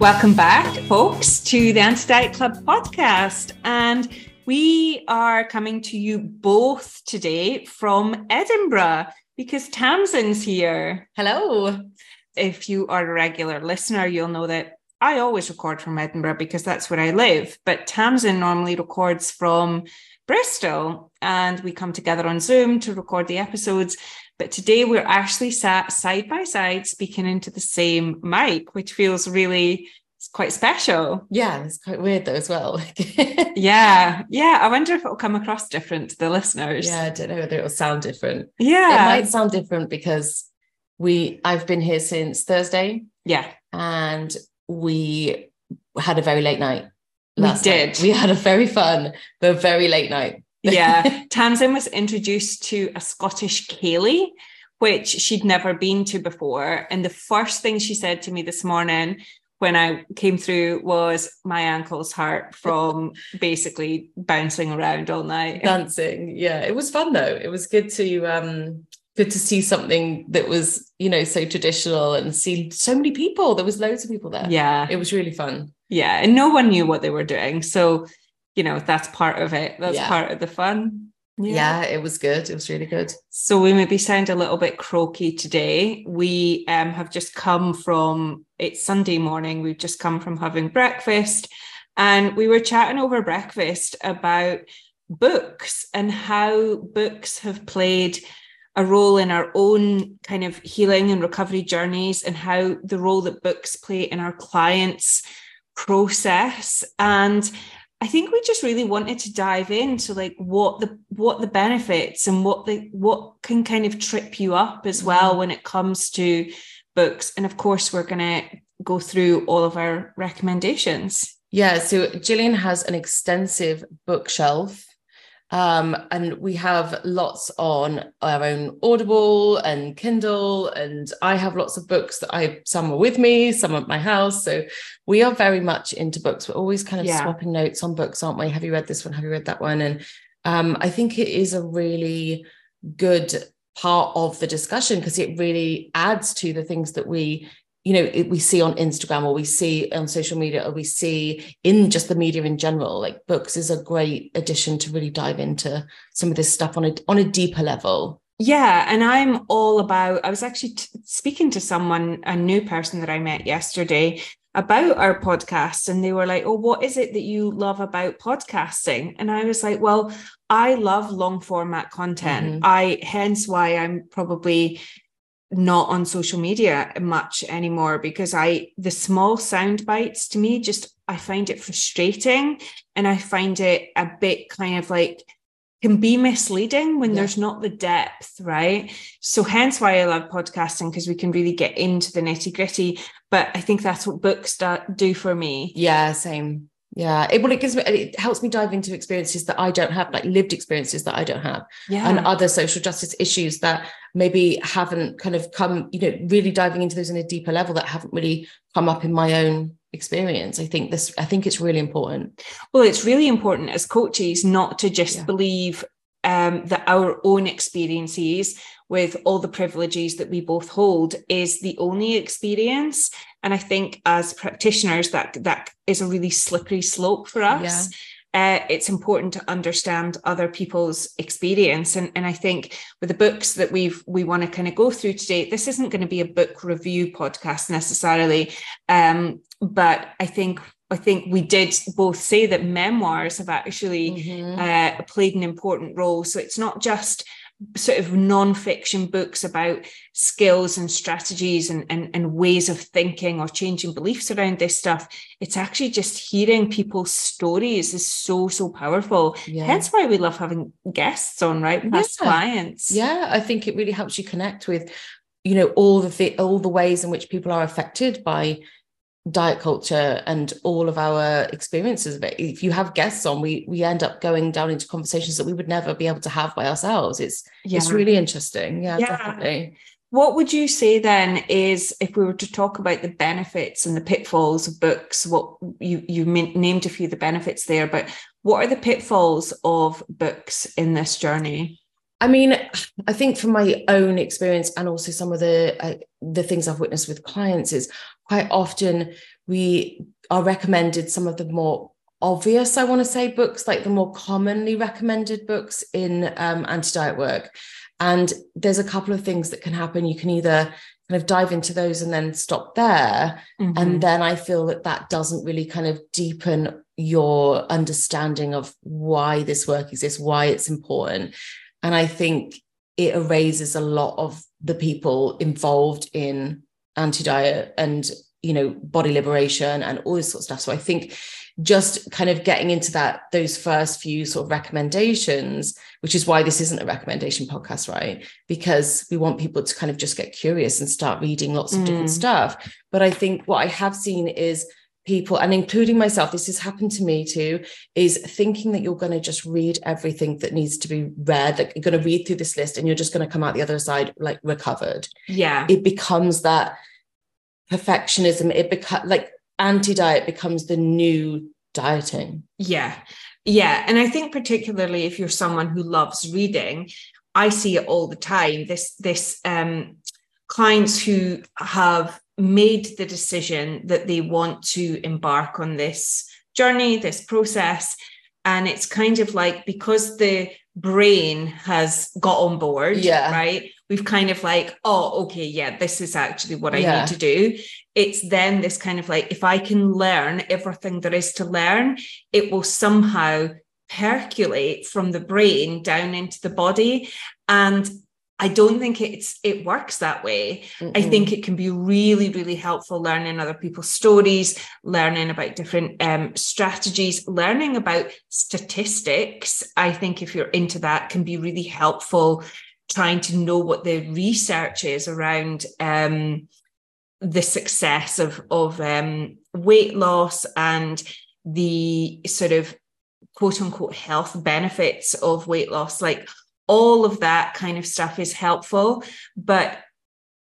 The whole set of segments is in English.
Welcome back, folks, to the Anti-Diet Club podcast. And we are coming to you both today from Edinburgh because Tamsin's here. Hello. If you are a regular listener, you'll know that I always record from Edinburgh because that's where I live. But Tamsin normally records from Bristol and we come together on Zoom to record the episodes. But today we're actually sat side by side speaking into the same mic, which feels really, it's quite special. Yeah, it's quite weird though as well. Yeah. I wonder if it'll come across different to the listeners. Yeah, I don't know whether it'll sound different. Yeah. It might sound different because I've been here since Thursday. Yeah. And we had a very late night. Last night. We had a very fun, but very late night. Yeah, Tamsin was introduced to a Scottish ceilidh, which she'd never been to before. And the first thing she said to me this morning when I came through was my ankles hurt from basically bouncing around all night. Dancing, yeah. It was fun though. It was good to see something that was, you know, so traditional and see so many people. There was loads of people there. Yeah. It was really fun. Yeah, and no one knew what they were doing. So, you know, that's part of it. That's part of the fun. Yeah, it was good. It was really good. So we maybe sound a little bit croaky today. We have just come from, it's Sunday morning. We've just come from having breakfast and we were chatting over breakfast about books and how books have played a role in our own kind of healing and recovery journeys and how the role that books play in our clients' process. And I think we just really wanted to dive into like what the benefits and what can kind of trip you up as well when it comes to books. And of course, we're going to go through all of our recommendations. Yeah. So Jillian has an extensive bookshelf and we have lots on our own Audible and Kindle. And I have lots of books that some are with me, some at my house. So we are very much into books. We're always kind of swapping notes on books, aren't we? Have you read this one? Have you read that one? And I think it is a really good part of the discussion because it really adds to the things that we see on Instagram or we see on social media or we see in just the media in general. Like books is a great addition to really dive into some of this stuff on a deeper level. Yeah. And I'm all about, I was actually speaking to someone, a new person that I met yesterday about our podcast. And they were like, oh, what is it that you love about podcasting? And I was like, well, I love long format content. Mm-hmm. Hence why I'm probably not on social media much anymore because the small sound bites to me, I find it frustrating and I find it a bit kind of like can be misleading when there's not the depth, right? So hence why I love podcasting because we can really get into the nitty gritty, but I think that's what books do for me. Yeah, same. Yeah, it helps me dive into experiences that I don't have, like lived experiences that I don't have and other social justice issues that maybe haven't kind of come, you know, really diving into those on a deeper level that haven't really come up in my own experience. I think it's really important. Well, it's really important as coaches not to just believe that our own experiences with all the privileges that we both hold is the only experience. And I think as practitioners, that is a really slippery slope for us. Yeah. It's important to understand other people's experience. And I think with the books that we want to kind of go through today, this isn't going to be a book review podcast necessarily. But I think we did both say that memoirs have actually played an important role. So it's not just sort of non-fiction books about skills and strategies and ways of thinking or changing beliefs around this stuff. It's actually just hearing people's stories is so, so powerful. Yeah. Hence why we love having guests on, right? Past clients. Yeah, I think it really helps you connect with, you know, all the ways in which people are affected by diet culture and all of our experiences of it. If you have guests on, we end up going down into conversations that we would never be able to have by ourselves. It's really interesting. Yeah, definitely. What would you say then is, if we were to talk about the benefits and the pitfalls of books, what you named a few of the benefits there, but what are the pitfalls of books in this journey? I mean, I think from my own experience and also some of the things I've witnessed with clients is quite often we are recommended some of the more obvious, I want to say, books, like the more commonly recommended books in anti-diet work. And there's a couple of things that can happen. You can either kind of dive into those and then stop there. Mm-hmm. And then I feel that that doesn't really kind of deepen your understanding of why this work exists, why it's important. And I think it erases a lot of the people involved in anti-diet and, you know, body liberation and all this sort of stuff. So I think just kind of getting into that, those first few sort of recommendations, which is why this isn't a recommendation podcast, right? Because we want people to kind of just get curious and start reading lots of different stuff. But I think what I have seen is people, and including myself, this has happened to me too, is thinking that you're going to just read everything that needs to be read, that you're going to read through this list and you're just going to come out the other side like recovered. Yeah. It becomes that perfectionism. It becomes like, anti-diet becomes the new dieting. Yeah. Yeah. And I think particularly if you're someone who loves reading, I see it all the time. This clients who have made the decision that they want to embark on this journey, this process. And it's kind of like, because the brain has got on board, yeah, right? We've kind of like, oh, okay, yeah, this is actually what I need to do. It's then this kind of like, if I can learn everything there is to learn, it will somehow percolate from the brain down into the body. And I don't think it works that way. Mm-mm. I think it can be really, really helpful learning other people's stories, learning about different strategies, learning about statistics. I think if you're into that, can be really helpful trying to know what the research is around the success of weight loss and the sort of quote unquote health benefits of weight loss. Like, all of that kind of stuff is helpful, but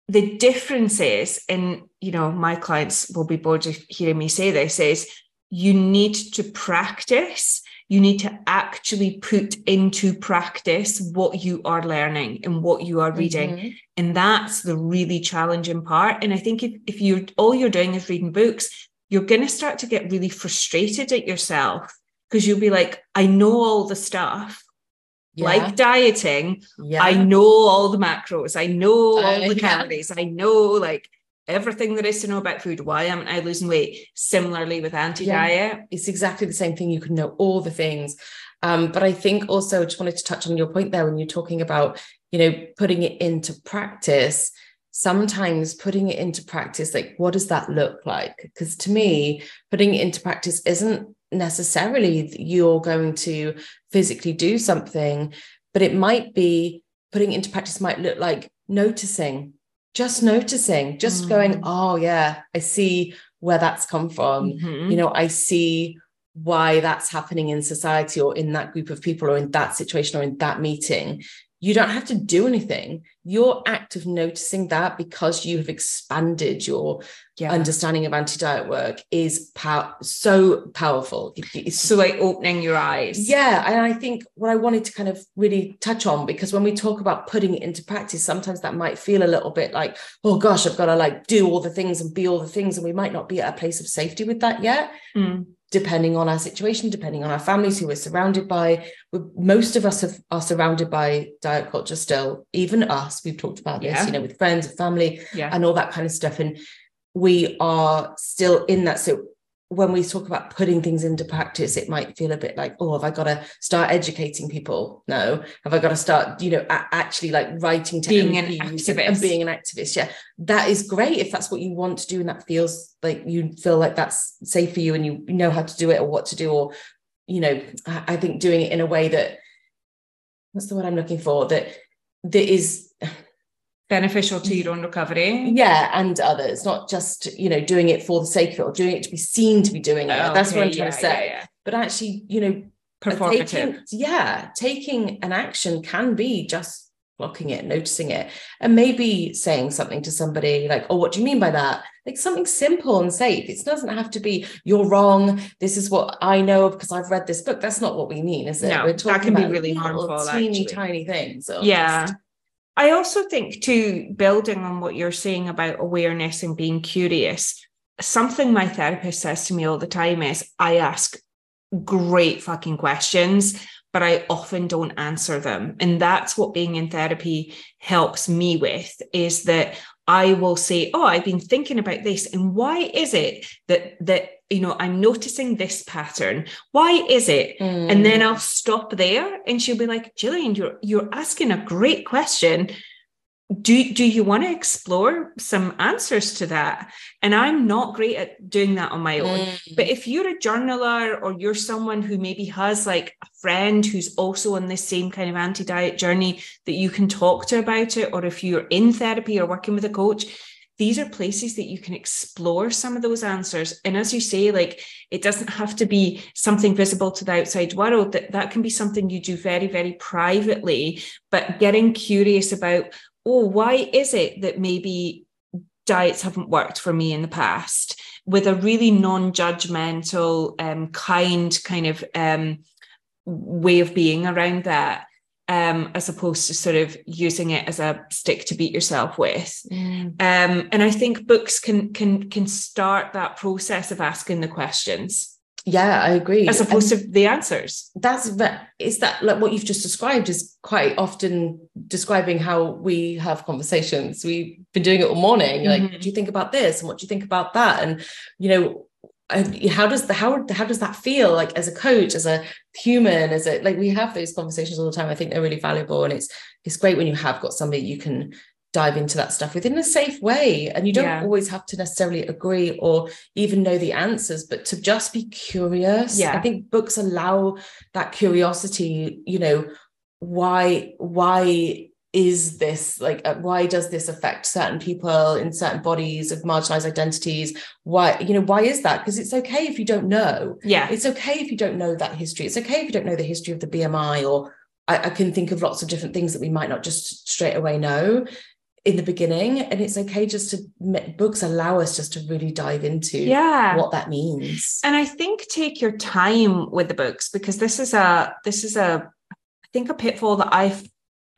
the difference is, and, you know, my clients will be bored of hearing me say this, is you need to practice. You need to actually put into practice what you are learning and what you are reading. Mm-hmm. And that's the really challenging part. And I think if you're, all you're doing is reading books, you're going to start to get really frustrated at yourself, because you'll be like, I know all the stuff. Yeah. Like dieting, yeah. I know all the macros, I know all the calories, I know like everything there is to know about food. Why am I losing weight? Similarly with anti-diet, it's exactly the same thing. You can know all the things. But I think also just wanted to touch on your point there when you're talking about, you know, putting it into practice. Sometimes putting it into practice, like, what does that look like? Because to me, putting it into practice isn't necessarily that you're going to physically do something, but it might be, putting into practice might look like noticing, going, oh yeah, I see where that's come from. Mm-hmm. You know, I see why that's happening in society or in that group of people or in that situation or in that meeting. You don't have to do anything. Your act of noticing that, because you have expanded your understanding of anti-diet work, is so powerful. It's so like opening your eyes. Yeah. And I think what I wanted to kind of really touch on, because when we talk about putting it into practice, sometimes that might feel a little bit like, oh gosh, I've got to like do all the things and be all the things. And we might not be at a place of safety with that yet. Mm. Depending on our situation, depending on our families, who we're surrounded by. Most of us are surrounded by diet culture still, even us. We've talked about this, you know, with friends and family and all that kind of stuff. And we are still in that. So when we talk about putting things into practice, it might feel a bit like, oh, have I got to start educating people? No. Have I got to start, you know, actually like writing to being an activist and being an activist? Yeah. That is great if that's what you want to do and that feels like, you feel like that's safe for you and you know how to do it or what to do, or, you know, I think doing it in a way that, what's the word I'm looking for? That is beneficial to your own recovery, and others, not just, you know, doing it for the sake of it or doing it to be seen to be doing it. Okay, that's what I'm trying to say. Yeah. But actually, you know, performative. Taking an action can be just blocking it, noticing it, and maybe saying something to somebody like, "Oh, what do you mean by that?" Like something simple and safe. It doesn't have to be, "You're wrong. This is what I know because I've read this book." That's not what we mean, is it? No, we're talking that can about be really harmful. Teeny tiny things. Almost. Yeah. I also think, too, building on what you're saying about awareness and being curious, something my therapist says to me all the time is I ask great fucking questions, but I often don't answer them. And that's what being in therapy helps me with, is that I will say, oh, I've been thinking about this. And why is it that you know, I'm noticing this pattern? Why is it? And then I'll stop there. And she'll be like, Jillian, you're asking a great question. Do you want to explore some answers to that? And I'm not great at doing that on my own. But if you're a journaler or you're someone who maybe has like a friend who's also on this same kind of anti-diet journey that you can talk to about it, or if you're in therapy or working with a coach, these are places that you can explore some of those answers. And as you say, like, it doesn't have to be something visible to the outside world. That can be something you do very, very privately, but getting curious about, oh, why is it that maybe diets haven't worked for me in the past, with a really non-judgmental, kind kind of way of being around that. As opposed to sort of using it as a stick to beat yourself with. And I think books can start that process of asking the questions. Yeah, I agree. As opposed to the answers. Is that like what you've just described is quite often describing how we have conversations. We've been doing it all morning. Like, what do you think about this? And what do you think about that? And, you know, how does that feel, like, as a coach, as a human, as a, like, we have those conversations all the time. I think they're really valuable, and it's great when you have got somebody you can dive into that stuff within a safe way, and you don't always have to necessarily agree or even know the answers, but to just be curious. I think books allow that curiosity. You know, why is this, like, why does this affect certain people in certain bodies of marginalized identities? Why is that? Because it's okay if you don't know. It's okay if you don't know that history. It's okay if you don't know the history of the BMI, or I can think of lots of different things that we might not just straight away know in the beginning. And it's okay just to, books allow us just to really dive into what that means. And I think take your time with the books, because this is a pitfall that I've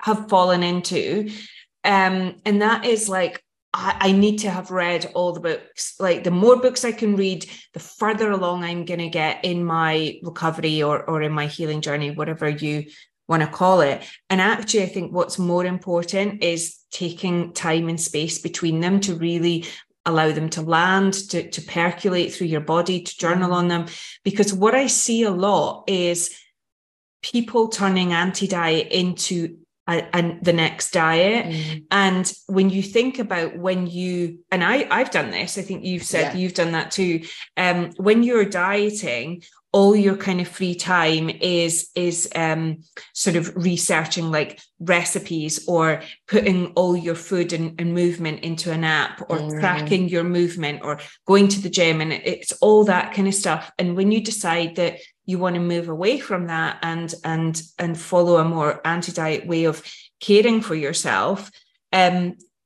have fallen into, and that is, like, I need to have read all the books. Like, the more books I can read, the further along I'm going to get in my recovery or in my healing journey, whatever you want to call it. And actually, I think what's more important is taking time and space between them to really allow them to land, to percolate through your body, to journal on them. Because what I see a lot is people turning anti-diet into and the next diet. And when you think about I've done this, I think you've said you've done that too. When you're dieting, all your kind of free time is sort of researching, like, recipes, or putting all your food and movement into an app, or tracking your movement, or going to the gym. And it's all that kind of stuff. And when you decide that you want to move away from that and follow a more anti-diet way of caring for yourself,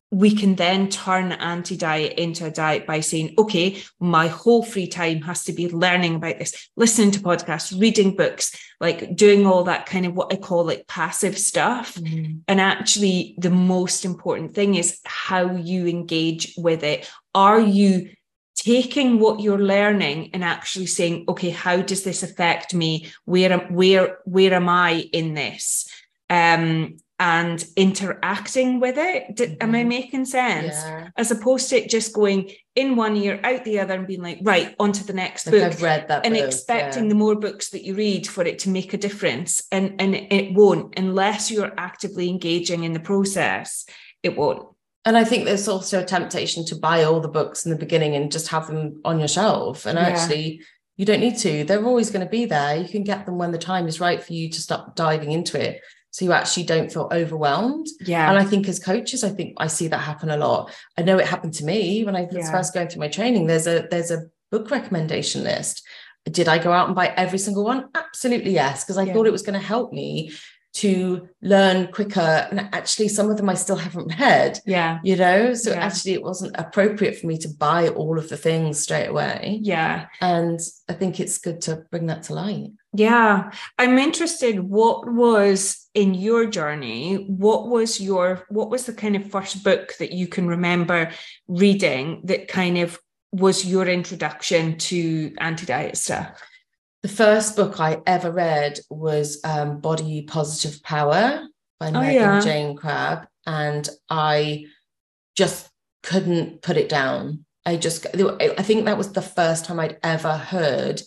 we can then turn anti-diet into a diet by saying, okay, my whole free time has to be learning about this, listening to podcasts, reading books, like doing all that kind of what I call, like, passive stuff. And actually, the most important thing is how you engage with it. Are you taking what you're learning and actually saying, okay, how does this affect me? Where am I in this? And interacting with it. Am I making sense? As opposed to it just going in one ear, out the other, and being like, right, on to the next book. I've read that. And book, expecting the more books that you read for it to make a difference. And it won't, unless you're actively engaging in the process, it won't. And I think there's also a temptation to buy all the books in the beginning and just have them on your shelf. And actually, you don't need to. They're always going to be there. You can get them when the time is right for you to start diving into it, so you actually don't feel overwhelmed. Yeah. And I think as coaches, I think I see that happen a lot. I know it happened to me when I was first going through my training. There's a book recommendation list. Did I go out and buy every single one? Absolutely, yes, because I thought it was going to help me to learn quicker. And actually, some of them I still haven't read. Yeah. You know, so actually it wasn't appropriate for me to buy all of the things straight away. Yeah. And I think it's good to bring that to light. Yeah. I'm interested, what was in your journey? What was the kind of first book that you can remember reading that kind of was your introduction to anti-diet stuff? The first book I ever read was Body Positive Power by Megan Jane Crabbe, and I just couldn't put it down. I think that was the first time I'd ever heard,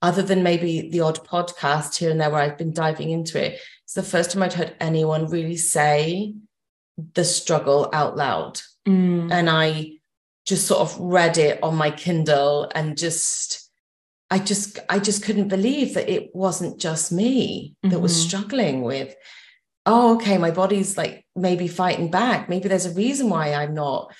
other than maybe the odd podcast here and there where I've been diving into it, it's the first time I'd heard anyone really say the struggle out loud. Mm. And I just sort of read it on my Kindle and I just couldn't believe that it wasn't just me that was struggling with, oh, okay, my body's like maybe fighting back. Maybe there's a reason why I'm not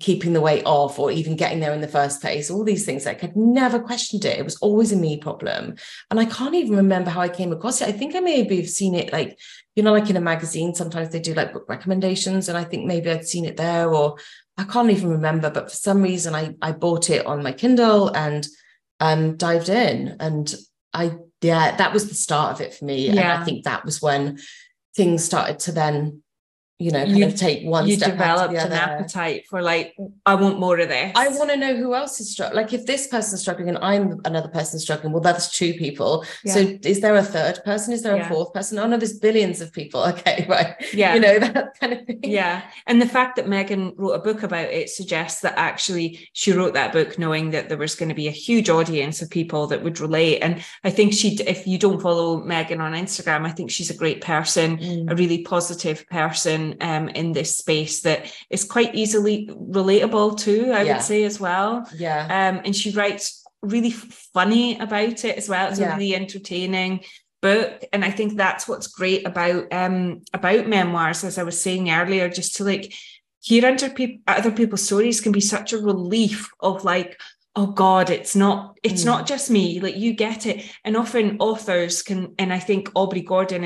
keeping the weight off or even getting there in the first place. All these things. I could never questioned it. It was always a me problem. And I can't even remember how I came across it. I think I maybe have seen it like, you know, like in a magazine, sometimes they do like book recommendations. And I think maybe I'd seen it there, or I can't even remember. But for some reason, I bought it on my Kindle and dived in, and that was the start of it for me. Yeah. And I think that was when things started to then, you know, kind of take one step. You developed an appetite for like, I want more of this. I want to know who else is struggling. Like if this person's struggling and I'm another person struggling, well, that's two people. Yeah. So is there a third person? Is there a fourth person? Oh no, there's billions of people. Okay, right. Yeah. You know, that kind of thing. Yeah. And the fact that Megan wrote a book about it suggests that actually she wrote that book knowing that there was going to be a huge audience of people that would relate. And I think if you don't follow Megan on Instagram, I think she's a great person, a really positive person, in this space that is quite easily relatable to, I would say as well. Yeah. And she writes really funny about it as well. It's a really entertaining book. And I think that's what's great about memoirs, as I was saying earlier, just to like hear other people's stories can be such a relief of like, oh God, it's not just me. Like you get it. And often authors can, and I think Aubrey Gordon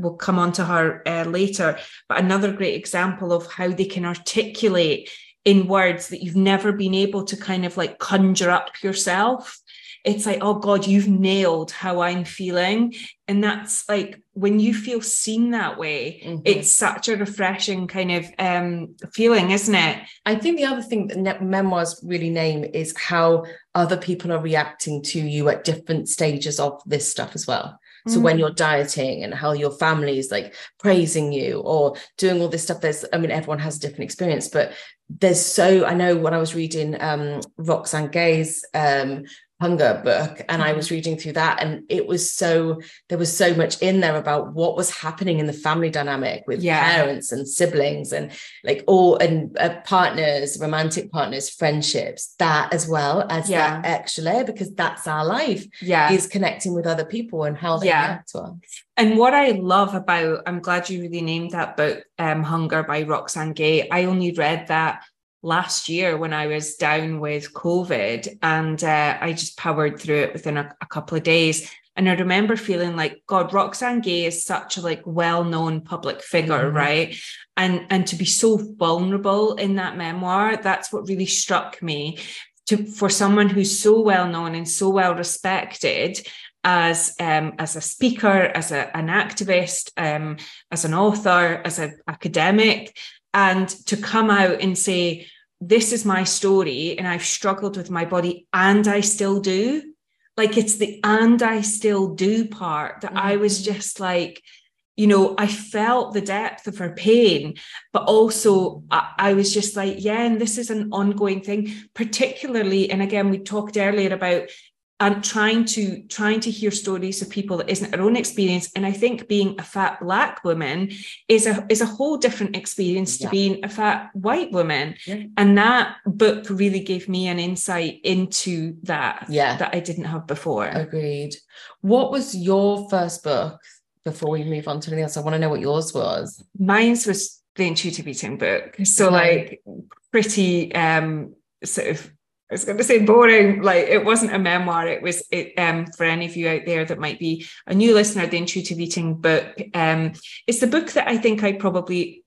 we'll come on to her later, but another great example of how they can articulate in words that you've never been able to kind of like conjure up yourself. It's like, oh God, you've nailed how I'm feeling. And that's like, when you feel seen that way, it's such a refreshing kind of feeling, isn't it? I think the other thing that memoirs really name is how other people are reacting to you at different stages of this stuff as well. So when you're dieting and how your family is like praising you or doing all this stuff, everyone has a different experience, but I know when I was reading Roxane Gay's Hunger book, and I was reading through that, and there was so much in there about what was happening in the family dynamic with parents and siblings and like partners, romantic partners, friendships, that as well as that extra layer, because that's our life is connecting with other people and how they react to us. And what I love about, I'm glad you really named that book, Hunger by Roxane Gay. I only read that last year when I was down with COVID, and I just powered through it within a couple of days. And I remember feeling like, God, Roxane Gay is such a like well-known public figure, right? And to be so vulnerable in that memoir, that's what really struck me. For someone who's so well-known and so well-respected as a speaker, as an activist, as an author, as an academic, and to come out and say, this is my story, and I've struggled with my body, and I still do. Like, it's the and I still do part that I was just like, you know, I felt the depth of her pain, but also I was just like, yeah, and this is an ongoing thing, particularly. And again, we talked earlier about trying to hear stories of people that isn't our own experience. And I think being a fat Black woman is a whole different experience to being a fat white woman. Yeah. And that book really gave me an insight into that that I didn't have before. Agreed. What was your first book before we move on to anything else? I want to know what yours was. Mine was the Intuitive Eating book. So like pretty sort of, I was going to say boring, like it wasn't a memoir. It was for any of you out there that might be a new listener, the Intuitive Eating book. It's the book that I think I probably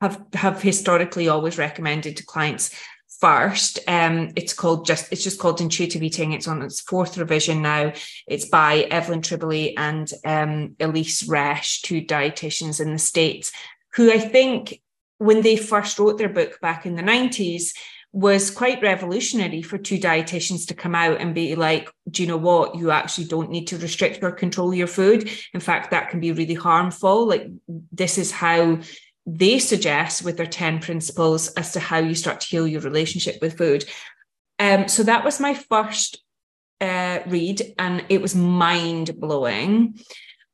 have historically always recommended to clients first. It's just called Intuitive Eating. It's on its fourth revision now. It's by Evelyn Tribole and Elise Resch, two dietitians in the States, who I think when they first wrote their book back in the 90s, was quite revolutionary for two dietitians to come out and be like, do you know what? You actually don't need to restrict or control your food. In fact, that can be really harmful. Like, this is how they suggest with their 10 principles as to how you start to heal your relationship with food. So that was my first read, and it was mind-blowing.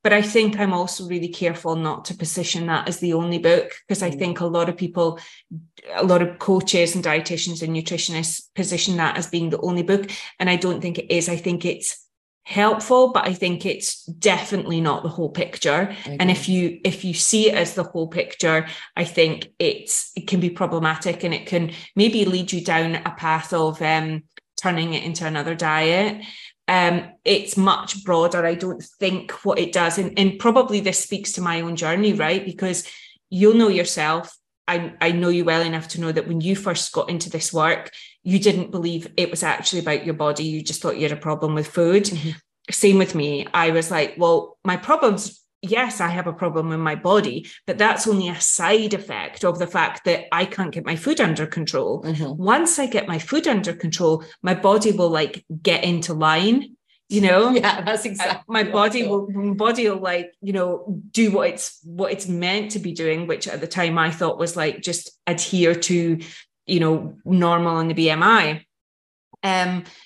But I think I'm also really careful not to position that as the only book, because I think a lot of people, a lot of coaches and dietitians and nutritionists position that as being the only book. And I don't think it is. I think it's helpful, but I think it's definitely not the whole picture. Okay. And if you see it as the whole picture, I think it can be problematic, and it can maybe lead you down a path of turning it into another diet. It's much broader. I don't think what it does, and probably this speaks to my own journey, right? Because you'll know yourself. I know you well enough to know that when you first got into this work, you didn't believe it was actually about your body. You just thought you had a problem with food. Mm-hmm. Same with me. I was like, well, my problem's, yes, I have a problem with my body, but that's only a side effect of the fact that I can't get my food under control. Mm-hmm. Once I get my food under control, my body will like get into line, you know. Yeah, that's exactly. My body will like, you know, do what it's meant to be doing, which at the time I thought was like just adhere to, you know, normal and the BMI.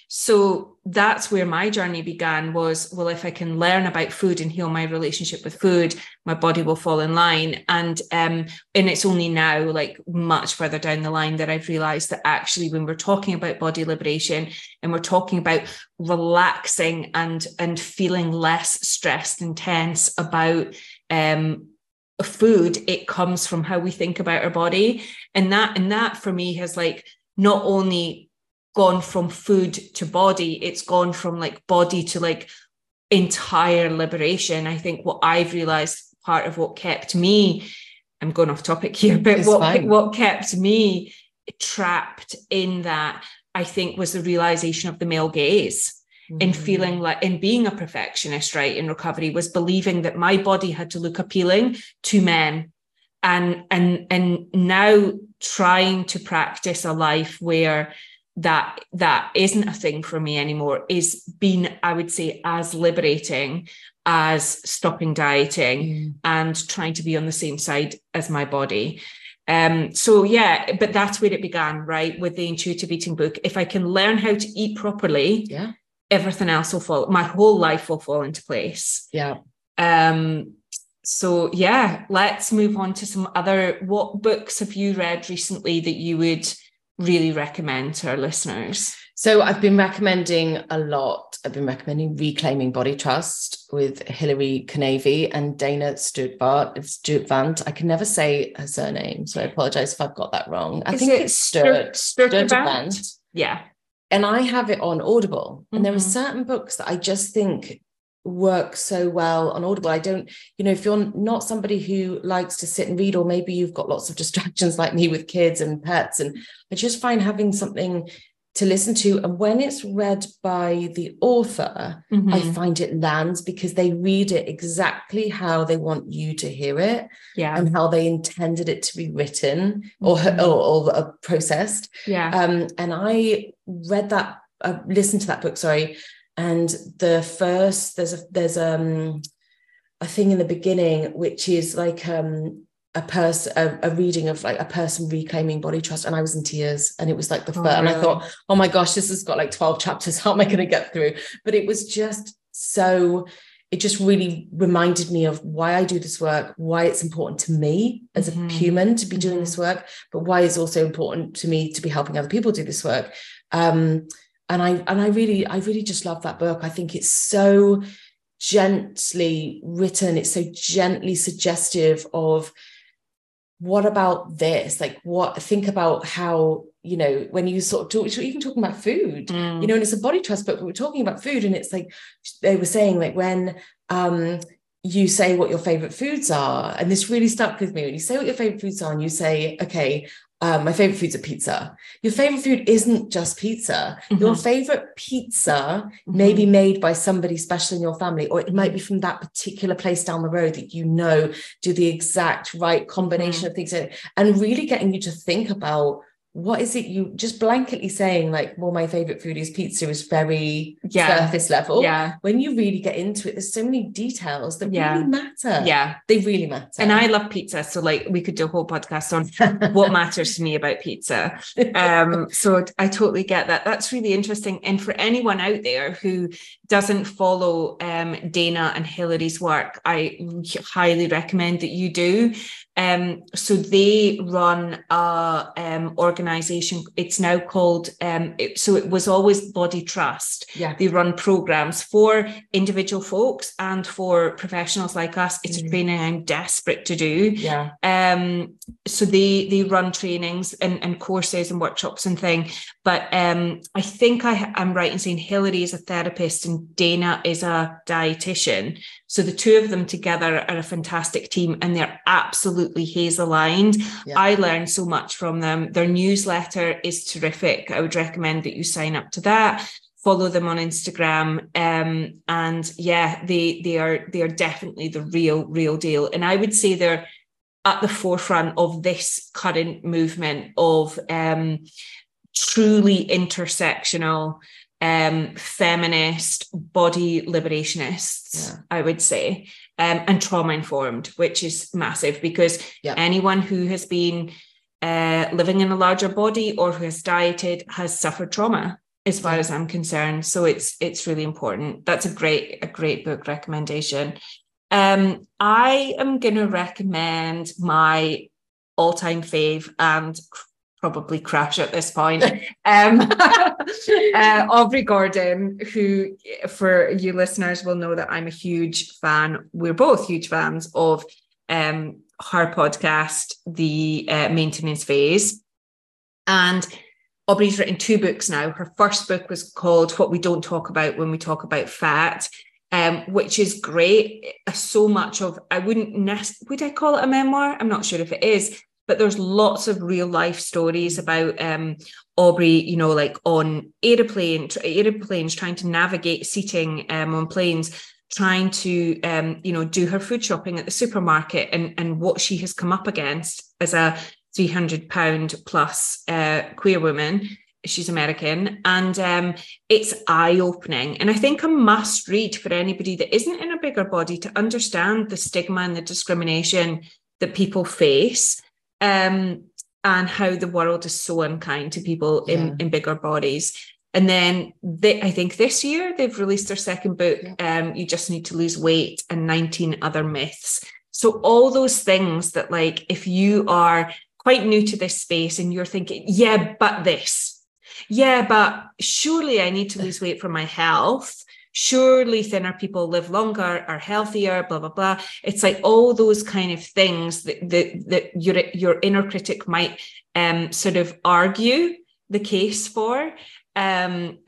So that's where my journey began, was, well, if I can learn about food and heal my relationship with food, my body will fall in line. And it's only now, like much further down the line, that I've realized that actually when we're talking about body liberation and we're talking about relaxing and feeling less stressed and tense about, food, it comes from how we think about our body. And that for me has like not only gone from food to body, it's gone from like body to like entire liberation. I think what I've realized, part of what kept me, I'm going off topic here, but what kept me trapped in that, I think, was the realization of the male gaze. And feeling like, in being a perfectionist, right, in recovery, was believing that my body had to look appealing to men, and now trying to practice a life where that isn't a thing for me anymore is been, I would say, as liberating as stopping dieting and trying to be on the same side as my body. So yeah, but that's where it began, right, with the Intuitive Eating book. If I can learn how to eat properly, yeah, everything else will fall, my whole life will fall into place. Yeah. So yeah, let's move on to some other, what books have you read recently that you would really recommend to our listeners? So I've been recommending a lot. I've been recommending Reclaiming Body Trust with Hilary Kinavey and Dana Sturtevant. I can never say her surname, so I apologize if I've got that wrong. I think it's Sturtevant. Yeah. And I have it on Audible. And there are certain books that I just think work so well on Audible. I don't, you know, if you're not somebody who likes to sit and read, or maybe you've got lots of distractions like me with kids and pets, and I just find having something to listen to, and when it's read by the author, I find it lands, because they read it exactly how they want you to hear it, yeah, and how they intended it to be written or processed. Yeah. And I read that, listened to that book, sorry. And the first, there's a thing in the beginning, which is like, a reading of like a person reclaiming body trust, and I was in tears, and it was like the first, and I thought, oh my gosh, this has got like 12 chapters, how am I going to get through? But it was just so, it just really reminded me of why I do this work, why it's important to me as a human to be doing this work, but why it's also important to me to be helping other people do this work. And I really just love that book. I think it's so gently written, it's so gently suggestive of, what about this? Like, what, think about how, you know, when you sort of talk, so even talking about food, you know, and it's a body trust book, but we're talking about food, and it's like, they were saying, like, when you say what your favorite foods are, and this really stuck with me, when you say what your favorite foods are, and you say, okay, my favorite foods are pizza. Your favorite food isn't just pizza. Your favorite pizza may be made by somebody special in your family, or it might be from that particular place down the road that, you know, do the exact right combination of things. And really getting you to think about what is it you just blanketly saying like, well, my favorite food is pizza is very surface level. Yeah. When you really get into it, there's so many details that really matter. Yeah. They really matter. And I love pizza. So like we could do a whole podcast on what matters to me about pizza. So I totally get that. That's really interesting. And for anyone out there who doesn't follow Dana and Hilary's work, I highly recommend that you do. So they run a organization. It's now called, so it was always Body Trust. Yeah. They run programs for individual folks and for professionals like us. It's a training I'm desperate to do. Yeah. So they run trainings and courses and workshops and things. But I think I'm right in saying Hilary is a therapist and Dana is a dietitian. So the two of them together are a fantastic team and they're absolutely haze aligned. Yeah. I learned so much from them. Their newsletter is terrific. I would recommend that you sign up to that. Follow them on Instagram. And yeah, they are definitely the real deal. And I would say they're at the forefront of this current movement of truly intersectional feminist body liberationists, I would say, and trauma-informed, which is massive because anyone who has been living in a larger body or who has dieted has suffered trauma, as far as I'm concerned. So it's really important. That's a great book recommendation. I am going to recommend my all-time fave and probably crash at this point. Aubrey Gordon, who for you listeners will know that I'm a huge fan. We're both huge fans of her podcast, The Maintenance Phase. And Aubrey's written two books now. Her first book was called What We Don't Talk About When We Talk About Fat, which is great. So much of, would I call it a memoir? I'm not sure if it is. But there's lots of real life stories about Aubrey, you know, like on airplanes, trying to navigate seating on planes, trying to, you know, do her food shopping at the supermarket and what she has come up against as a 300-pound plus queer woman. She's American, and it's eye-opening, and I think a must-read for anybody that isn't in a bigger body to understand the stigma and the discrimination that people face. And how the world is so unkind to people in bigger bodies. And then I think this year they've released their second book, You Just Need to Lose Weight and 19 Other Myths. So all those things that, like, if you are quite new to this space and you're thinking, but surely I need to lose weight for my health. Surely thinner people live longer, are healthier, blah, blah, blah. It's like all those kind of things that your inner critic might sort of argue the case for.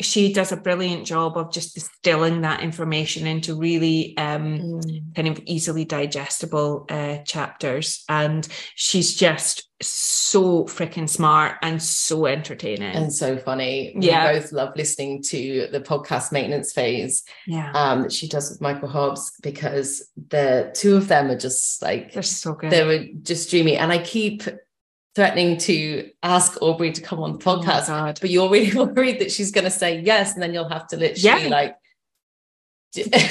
She does a brilliant job of just distilling that information into really kind of easily digestible chapters. And she's just so freaking smart and so entertaining and so funny. We both love listening to the podcast Maintenance Phase that she does with Michael Hobbs, because the two of them are just like, they're so good. They were just dreamy, and I keep threatening to ask Aubrey to come on the podcast, but you're really worried that she's going to say yes, and then you'll have to literally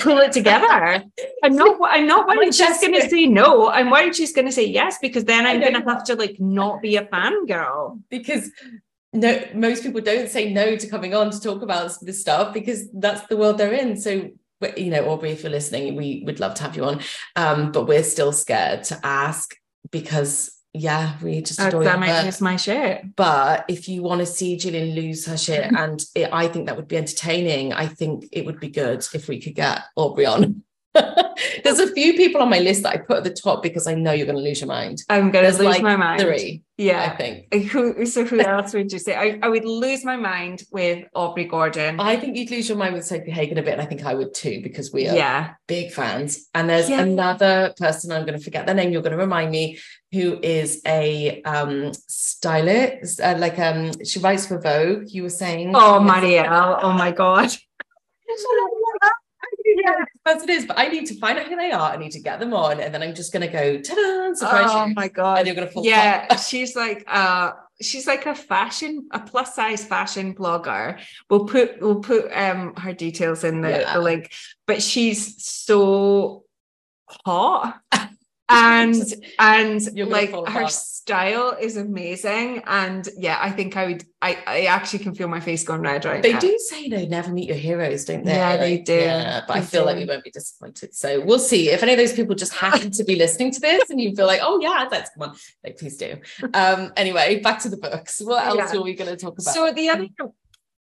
pull it together. I'm not worried she's going to say no. I'm worried she's going to say yes, because then I'm going to have to not be a fangirl. Because no, most people don't say no to coming on to talk about this stuff, because that's the world they're in. So, you know, Aubrey, if you're listening, we would love to have you on, but we're still scared to ask because we just adore that. Might lose my shit. But if you want to see Jillian lose her shit, and I think that would be entertaining. I think it would be good if we could get Aubrey on. There's a few people on my list that I put at the top because I know you're going to lose your mind. I'm going to lose my mind. Three, I think. Who else would you say? I would lose my mind with Aubrey Gordon. I think you'd lose your mind with Sophie Hagen a bit, and I think I would too, because we are big fans. And there's another person, I'm going to forget their name, you're going to remind me, who is a stylist, she writes for Vogue, you were saying. Oh, Marielle, oh my God. As it is, but I need to find out who they are. I need to get them on, and then I'm just going to go ta-da! Surprise you. Oh my god! And you're going to fall. Yeah, apart. She's like a plus size fashion blogger. We'll put her details in the link. But she's so hot. and like her style is amazing, and yeah, I think I actually can feel my face going red right now. They do say they never meet your heroes, don't they? Yeah, they do. Yeah, but I feel like we won't be disappointed, so we'll see. If any of those people just happen to be listening to this and you feel like, oh yeah, that's come on, like please do. Anyway, back to the books. What else were we going to talk about? So the other,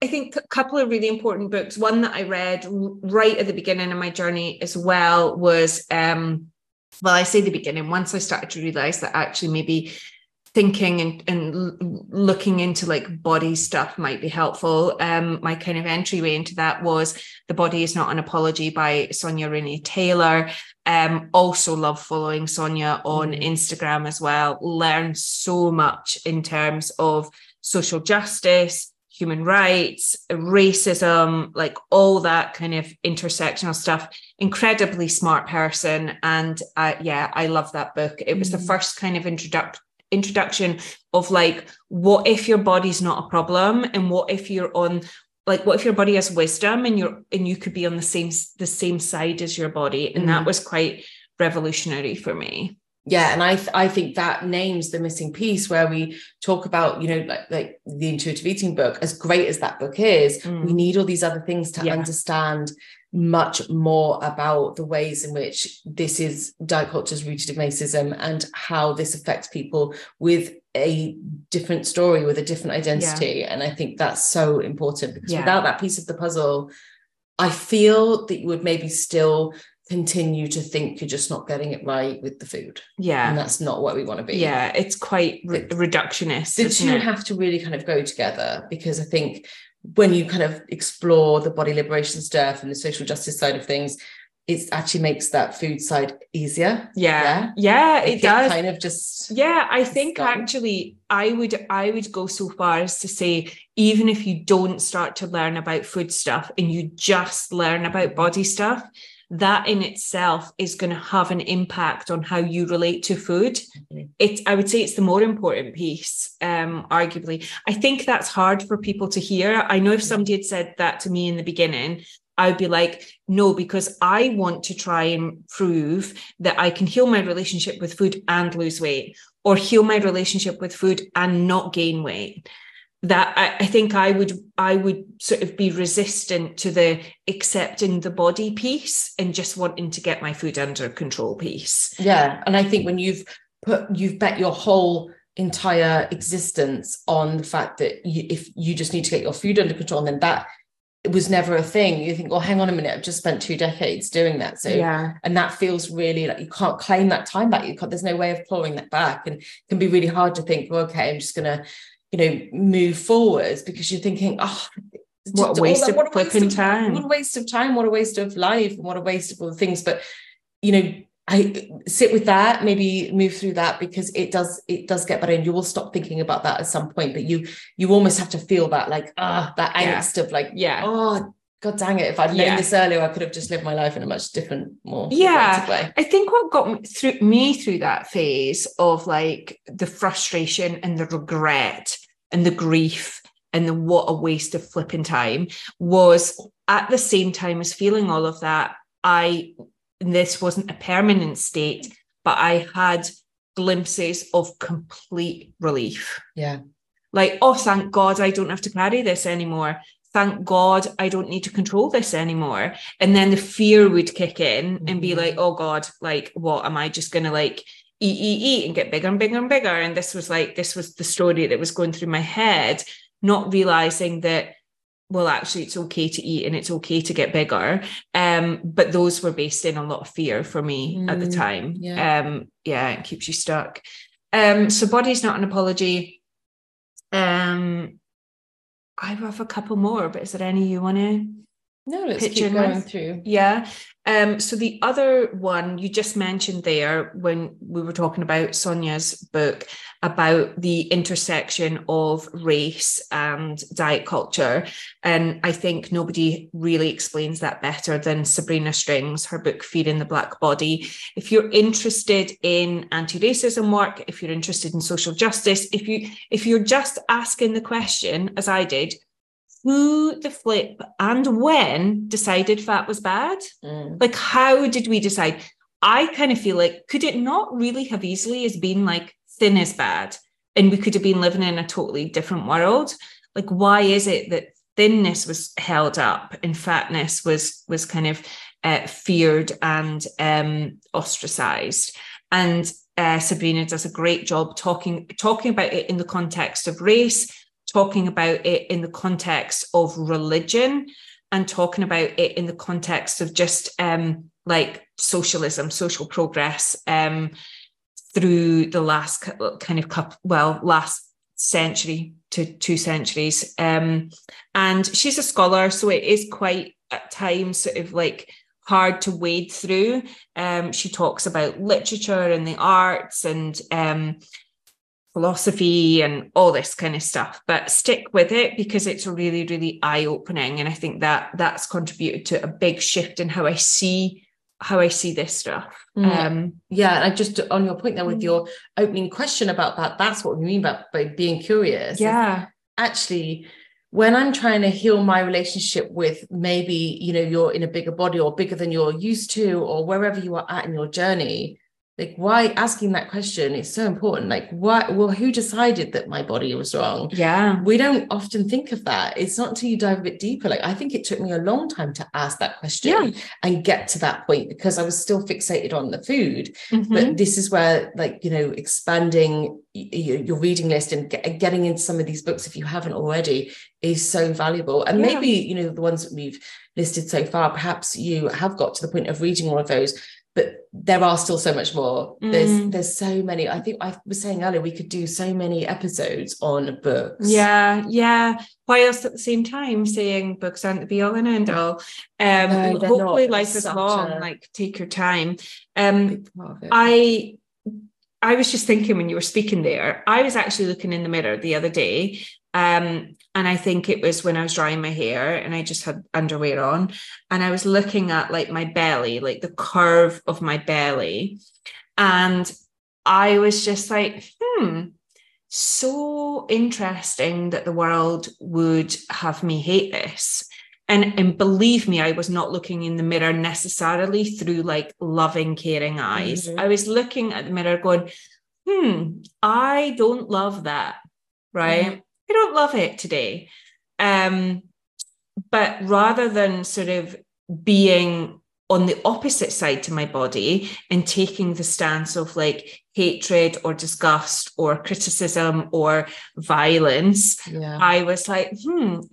I think, a couple of really important books, one that I read right at the beginning of my journey as well was well, I say the beginning, once I started to realize that actually maybe thinking and looking into like body stuff might be helpful. My kind of entryway into that was The Body Is Not An Apology by Sonya Renee Taylor. Also love following Sonya on Instagram as well. Learn so much in terms of social justice, human rights, racism, like all that kind of intersectional stuff. Incredibly smart person. And I love that book. It was the first kind of introduction of like, what if your body's not a problem? And what if you're on, like, what if your body has wisdom and you could be on the same side as your body? And that was quite revolutionary for me. Yeah, and I think that names the missing piece where we talk about, you know, like the Intuitive Eating book, as great as that book is, we need all these other things to understand much more about the ways in which this is diet culture's rooted in racism and how this affects people with a different story, with a different identity. Yeah. And I think that's so important because without that piece of the puzzle, I feel that you would maybe still continue to think you're just not getting it right with the food, and that's not what we want to be. It's quite reductionist. The two have to really kind of go together, because I think when you kind of explore the body liberation stuff and the social justice side of things, it actually makes that food side easier. It does kind of just I think stop. Actually I would go so far as to say, even if you don't start to learn about food stuff and you just learn about body stuff, that in itself is going to have an impact on how you relate to food. I would say it's the more important piece, arguably. I think that's hard for people to hear. I know if somebody had said that to me in the beginning, I'd be like, no, because I want to try and prove that I can heal my relationship with food and lose weight, or heal my relationship with food and not gain weight. That I think I would sort of be resistant to the accepting the body piece and just wanting to get my food under control piece. Yeah. And I think when you've bet your whole entire existence on the fact that if you just need to get your food under control, and then that was never a thing, you think, well, hang on a minute, I've just spent 2 decades doing that. So, and that feels really like you can't claim that time back. There's no way of clawing that back. And it can be really hard to think, well, okay, I'm just going to, move forwards, because you're thinking, oh, what a waste of flipping time. What a waste of time, what a waste of life, and what a waste of all the things. But, I sit with that, maybe move through that, because it does get better, and you will stop thinking about that at some point. But you almost have to feel that, like, that angst of like, oh, God dang it, if I'd known this earlier, I could have just lived my life in a much different, more way. I think what got me through that phase of like the frustration and the regret and the grief and the what a waste of flipping time was, at the same time as feeling all of that, this wasn't a permanent state, but I had glimpses of complete relief. Yeah. Like, oh, thank God I don't have to carry this anymore. Thank God I don't need to control this anymore. And then the fear would kick in and be like, oh God, like, what am I just going to like eat and get bigger and bigger and bigger? And this was the story that was going through my head, not realizing that, well, actually it's okay to eat and it's okay to get bigger. But those were based in a lot of fear for me at the time. Yeah. It keeps you stuck. So Body's Not An Apology. I have a couple more, but is there any you want to? No, let's keep going through. Yeah. So the other one you just mentioned there when we were talking about Sonya's book about the intersection of race and diet culture. And I think nobody really explains that better than Sabrina Strings, her book, Fearing the Black Body. If you're interested in anti-racism work, if you're interested in social justice, if you're just asking the question, as I did, who the flip and when decided fat was bad? Like, how did we decide? I kind of feel like, could it not really have easily as been like thin is bad? And we could have been living in a totally different world. Like, why is it that thinness was held up and fatness was kind of feared and ostracized? And Sabrina does a great job talking about it in the context of race, talking about it in the context of religion, and talking about it in the context of just like socialism, social progress through the last kind of last century to 2 centuries. And she's a scholar, so it is quite at times sort of like hard to wade through. She talks about literature and the arts and philosophy and all this kind of stuff, but stick with it because it's really, really eye-opening. And I think that that's contributed to a big shift in how I see this stuff. Yeah. And I just, on your point there with your opening question about that, that's what we mean by being curious. Yeah. Actually, when I'm trying to heal my relationship with maybe, you know, you're in a bigger body or bigger than you're used to, or wherever you are at in your journey, like, why asking that question is so important. Like, why? Well, who decided that my body was wrong? Yeah. We don't often think of that. It's not until you dive a bit deeper. Like, I think it took me a long time to ask that question and get to that point because I was still fixated on the food. Mm-hmm. But this is where, like, you know, expanding your reading list and getting into some of these books, if you haven't already, is so valuable. And maybe, you know, the ones that we've listed so far, perhaps you have got to the point of reading one of those, but there are still so much more. There's so many. I think I was saying earlier, we could do so many episodes on books. Yeah. Whilst at the same time saying books aren't the be all and end all. No, hopefully life is long, like take your time. I was just thinking when you were speaking there, I was actually looking in the mirror the other day. And I think it was when I was drying my hair and I just had underwear on, and I was looking at like my belly, like the curve of my belly. And I was just like, so interesting that the world would have me hate this. And believe me, I was not looking in the mirror necessarily through like loving, caring eyes. I was looking at the mirror going, I don't love that. Right. I don't love it today. But rather than sort of being on the opposite side to my body and taking the stance of like hatred or disgust or criticism or violence, I was like,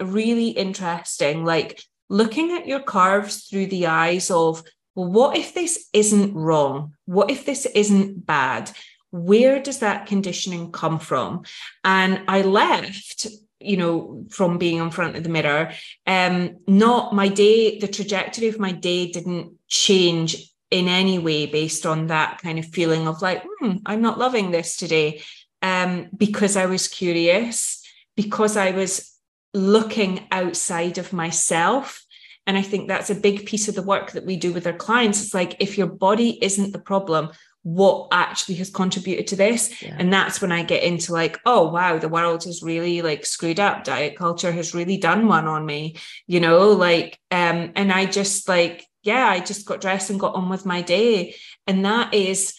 really interesting. Like looking at your curves through the eyes of, well, what if this isn't wrong? What if this isn't bad? Where does that conditioning come from? And I left, you know, from being in front of the mirror, the trajectory of my day didn't change in any way based on that kind of feeling of like, I'm not loving this today. Because I was curious, because I was looking outside of myself. And I think that's a big piece of the work that we do with our clients. It's like, if your body isn't the problem, what actually has contributed to this? And that's when I get into like, oh wow, the world has really like screwed up, diet culture has really done one on me, you know, like and I just like, I just got dressed and got on with my day. And that is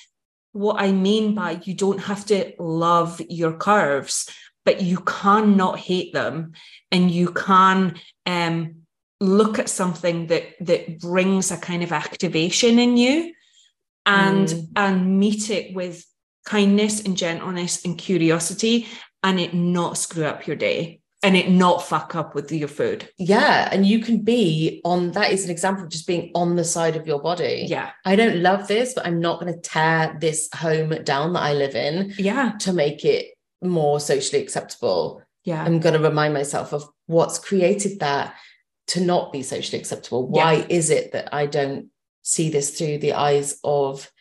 what I mean by you don't have to love your curves, but you can not hate them, and you can look at something that brings a kind of activation in you, and meet it with kindness and gentleness and curiosity, and it not screw up your day and it not fuck up with your food. Yeah. And you can be on, that is an example of just being on the side of your body. Yeah. I don't love this, but I'm not going to tear this home down that I live in to make it more socially acceptable. Yeah. I'm going to remind myself of what's created that. to not be socially acceptable? Why is it that I don't see this through the eyes of,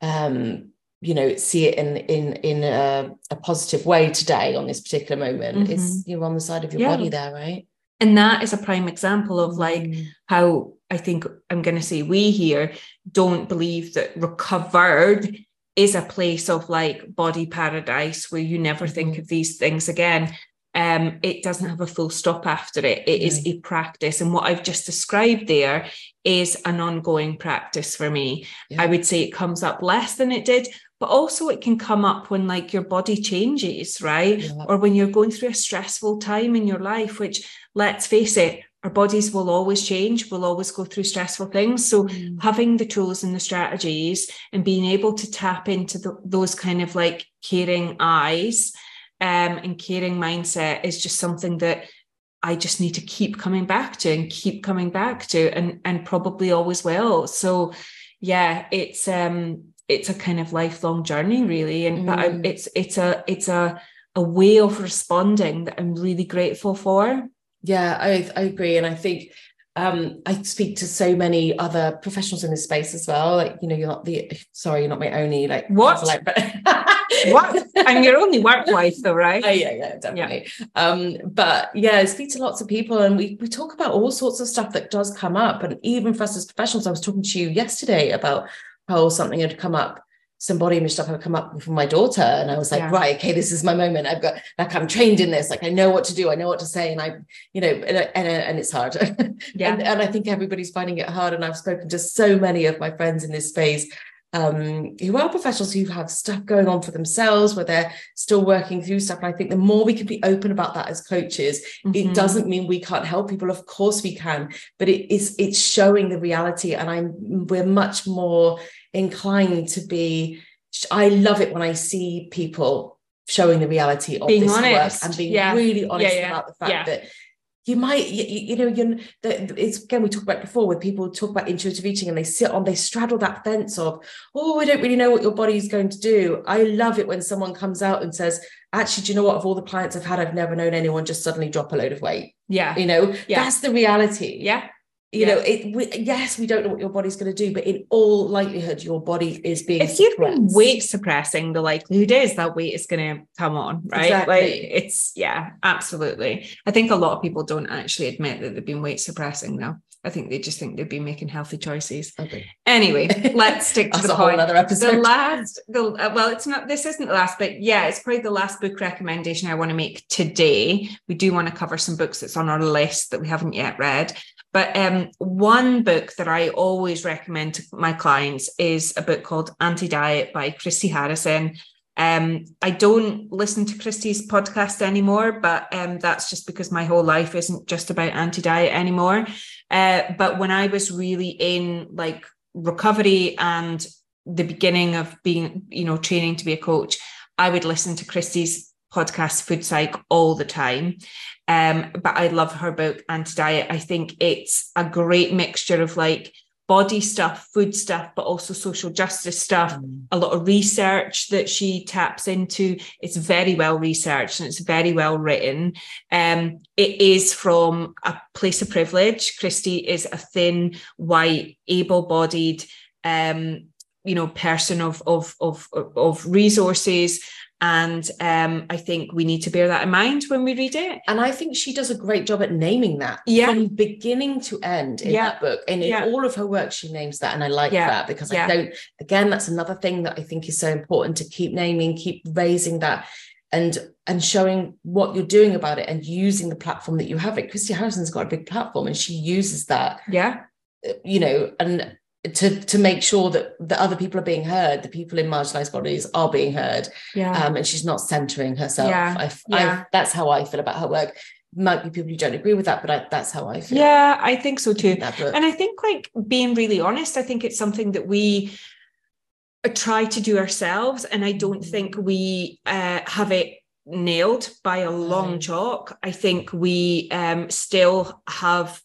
you know, see it in a positive way today on this particular moment? Mm-hmm. It's, you're on the side of your body there, right? And that is a prime example of like how I think I'm going to say we here don't believe that recovered is a place of like body paradise where you never think of these things again. It doesn't have a full stop after it. It is a practice. And what I've just described there is an ongoing practice for me. Yeah. I would say it comes up less than it did, but also it can come up when like your body changes, right? Yeah. Or when you're going through a stressful time in your life, which let's face it, our bodies will always change. We'll always go through stressful things. So having the tools and the strategies and being able to tap into those kind of like caring eyes and caring mindset is just something that I just need to keep coming back to and keep coming back to and probably always will. So yeah, it's a kind of lifelong journey really. And but it's a way of responding that I'm really grateful for. Yeah, I agree. And I think I speak to so many other professionals in this space as well. Like, you know, you're not my only like what? Like, but what? I'm your only work wife though, right? Oh, yeah, definitely. Yeah. But yeah, I speak to lots of people and we talk about all sorts of stuff that does come up. And even for us as professionals, I was talking to you yesterday about how something had come up. Some body image stuff had come up with my daughter, and I was like, right, okay, this is my moment. I've got, like, I'm trained in this. Like, I know what to do. I know what to say. And I, you know, and it's hard. Yeah. And I think everybody's finding it hard. And I've spoken to so many of my friends in this space who are professionals who have stuff going on for themselves, where they're still working through stuff. And I think the more we can be open about that as coaches, it doesn't mean we can't help people. Of course we can, but it's showing the reality. And we're much more inclined to be, I love it when I see people showing the reality of being this honest. Work and being really honest about the fact that you might, it's, again, we talked about before when people talk about intuitive eating and they straddle that fence of, oh, I don't really know what your body is going to do. I love it when someone comes out and says, actually, do you know what? Of all the clients I've had, I've never known anyone just suddenly drop a load of weight. Yeah. You know, that's the reality. Yeah. You know, we don't know what your body's going to do, but in all likelihood, your body is being suppressed. If you're weight suppressing, the likelihood is that weight is going to come on, right? Exactly. Like it's, absolutely. I think a lot of people don't actually admit that they've been weight suppressing though. I think they just think they've been making healthy choices. Okay. Anyway, let's stick to the point. That's a whole other episode. This isn't the last, but yeah, it's probably the last book recommendation I want to make today. We do want to cover some books that's on our list that we haven't yet read. But one book that I always recommend to my clients is a book called Anti-Diet by Christy Harrison. I don't listen to Christy's podcast anymore, but that's just because my whole life isn't just about anti-diet anymore. But when I was really in like recovery and the beginning of being, you know, training to be a coach, I would listen to Christy's podcast, Food Psych, all the time. But I love her book, Anti-Diet. I think it's a great mixture of like body stuff, food stuff, but also social justice stuff, a lot of research that she taps into. It's very well researched and it's very well written. It is from a place of privilege. Christy is a thin, white, able-bodied, person of resources. And I think we need to bear that in mind when we read it. And I think she does a great job at naming that from beginning to end in that book. And in all of her work, she names that. And I like that because that's another thing that I think is so important to keep naming, keep raising that and showing what you're doing about it and using the platform that you have. It. Christy Harrison's got a big platform and she uses that, and to make sure that the other people are being heard, the people in marginalized bodies are being heard, and she's not centering herself. That's how I feel about her work. Might be people who don't agree with that, but that's how I feel. Yeah, I think so too. And I think like being really honest, I think it's something that we try to do ourselves, and I don't think we have it nailed by a long chalk. I think we still have,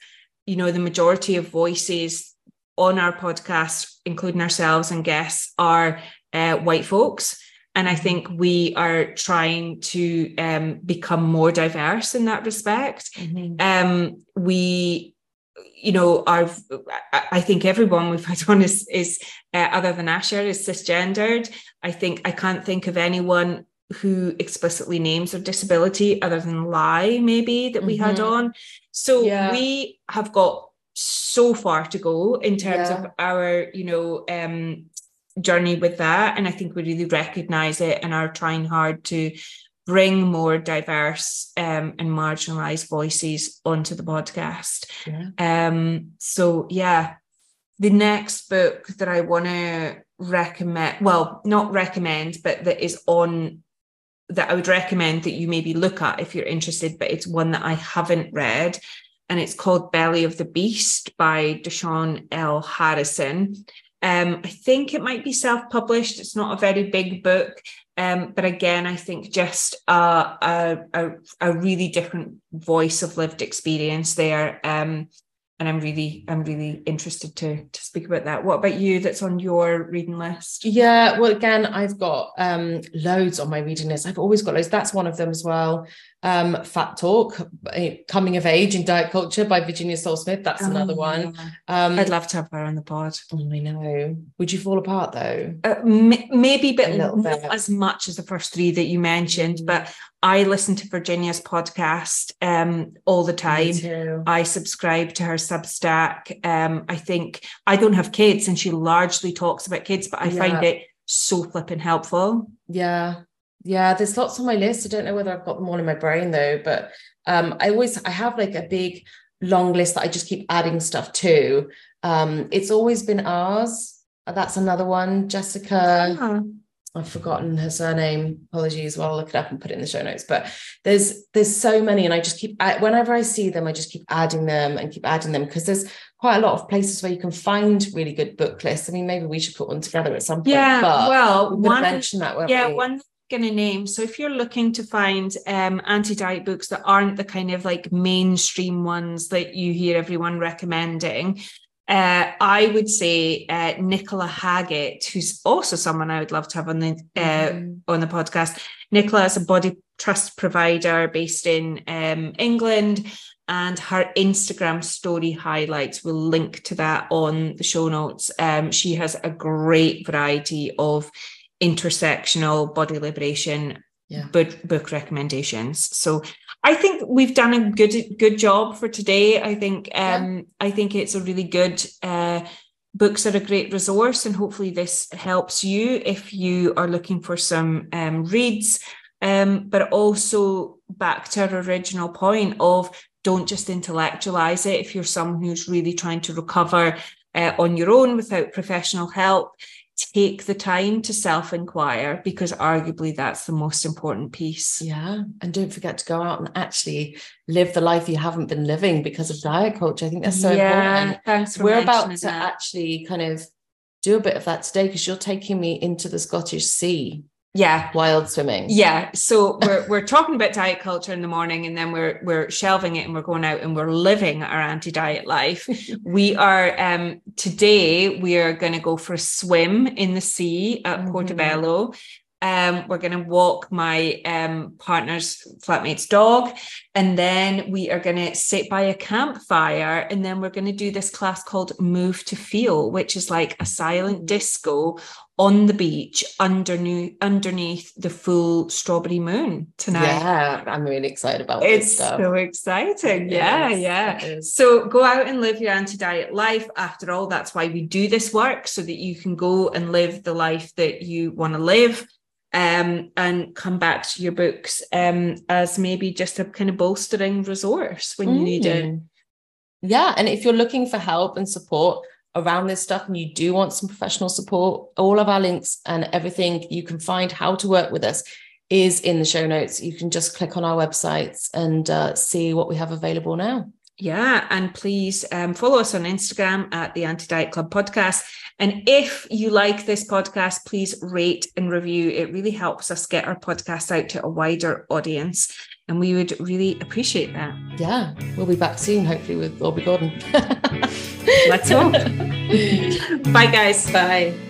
the majority of voices on our podcast, including ourselves and guests, are white folks. And I think we are trying to become more diverse in that respect. Mm-hmm. We you know, I think everyone we've had on is other than Asher, is cisgendered. I think I can't think of anyone who explicitly names their disability other than Lai, maybe, that we mm-hmm. had on. So yeah. we have got so far to go in terms yeah. of our, you know, journey with that. And I think we really recognise it and are trying hard to bring more diverse and marginalised voices onto the podcast. Yeah. So, yeah, the next book that I want to recommend, well, not recommend, but that is on, that I would recommend that you maybe look at if you're interested, but it's one that I haven't read, and it's called Belly of the Beast by Da'Shaun L. Harrison. I think it might be self-published. It's not a very big book. But again, I think just a really different voice of lived experience there. And I'm really interested to speak about that. What about you? That's on your reading list? Yeah, well, again, I've got loads on my reading list. I've always got loads. That's one of them as well. Fat Talk, Coming of Age in Diet Culture by Virginia Sole-Smith. That's another one. I'd love to have her on the pod. Oh, I know. Would you fall apart though? Maybe, but not as much as the first three that you mentioned. Mm. But I listen to Virginia's podcast all the time. Me too. I subscribe to her Substack. I think I don't have kids, and she largely talks about kids, but I yeah. find it so flipping helpful. Yeah. Yeah, there's lots on my list. I don't know whether I've got them all in my brain though, but I have like a big long list that I just keep adding stuff to. It's always been ours. That's another one. Jessica, yeah. I've forgotten her surname. Apologies. Well, I'll look it up and put it in the show notes. But there's so many, and I just keep whenever I see them, I just keep adding them and keep adding them, because there's quite a lot of places where you can find really good book lists. I mean, maybe we should put one together at some point. Yeah, but well, we mentioned that. Yeah, one. Going to name. So if you're looking to find anti-diet books that aren't the kind of like mainstream ones that you hear everyone recommending, I would say Nicola Haggett, who's also someone I would love to have on the on the podcast. Nicola is a body trust provider based in England, and her Instagram story highlights, we'll link to that on the show notes. She has a great variety of intersectional body liberation book recommendations. So I think we've done a good job for today. I think I think it's a really good books are a great resource, and hopefully this helps you if you are looking for some reads, but also back to our original point of don't just intellectualize it. If you're someone who's really trying to recover on your own without professional help, take the time to self-inquire, because arguably that's the most important piece. Yeah, and don't forget to go out and actually live the life you haven't been living because of diet culture. I think that's so important. Thanks for We're about to that. Actually kind of do a bit of that today, because you're taking me into the Scottish Sea. Yeah, wild swimming. Yeah, so we're talking about diet culture in the morning, and then we're shelving it, and we're going out and we're living our anti-diet life. We are today we are going to go for a swim in the sea at Portobello. We're going to walk my partner's flatmate's dog, and then we are going to sit by a campfire, and then we're going to do this class called Move to Feel, which is like a silent disco on the beach underneath the full strawberry moon tonight. Yeah, I'm really excited about this stuff. It's so exciting. Yes, yeah. So go out and live your anti-diet life. After all, that's why we do this work, so that you can go and live the life that you want to live. And come back to your books as maybe just a kind of bolstering resource when you need it. Yeah, and if you're looking for help and support around this stuff, and you do want some professional support, all of our links and everything you can find how to work with us is in the show notes. You can just click on our websites and see what we have available now. Yeah, and please follow us on Instagram at the Anti-Diet Club Podcast. And if you like this podcast, please rate and review. It really helps us get our podcast out to a wider audience, and we would really appreciate that. Yeah, we'll be back soon, hopefully with Aubrey Gordon. Let's hope. Bye, guys. Bye.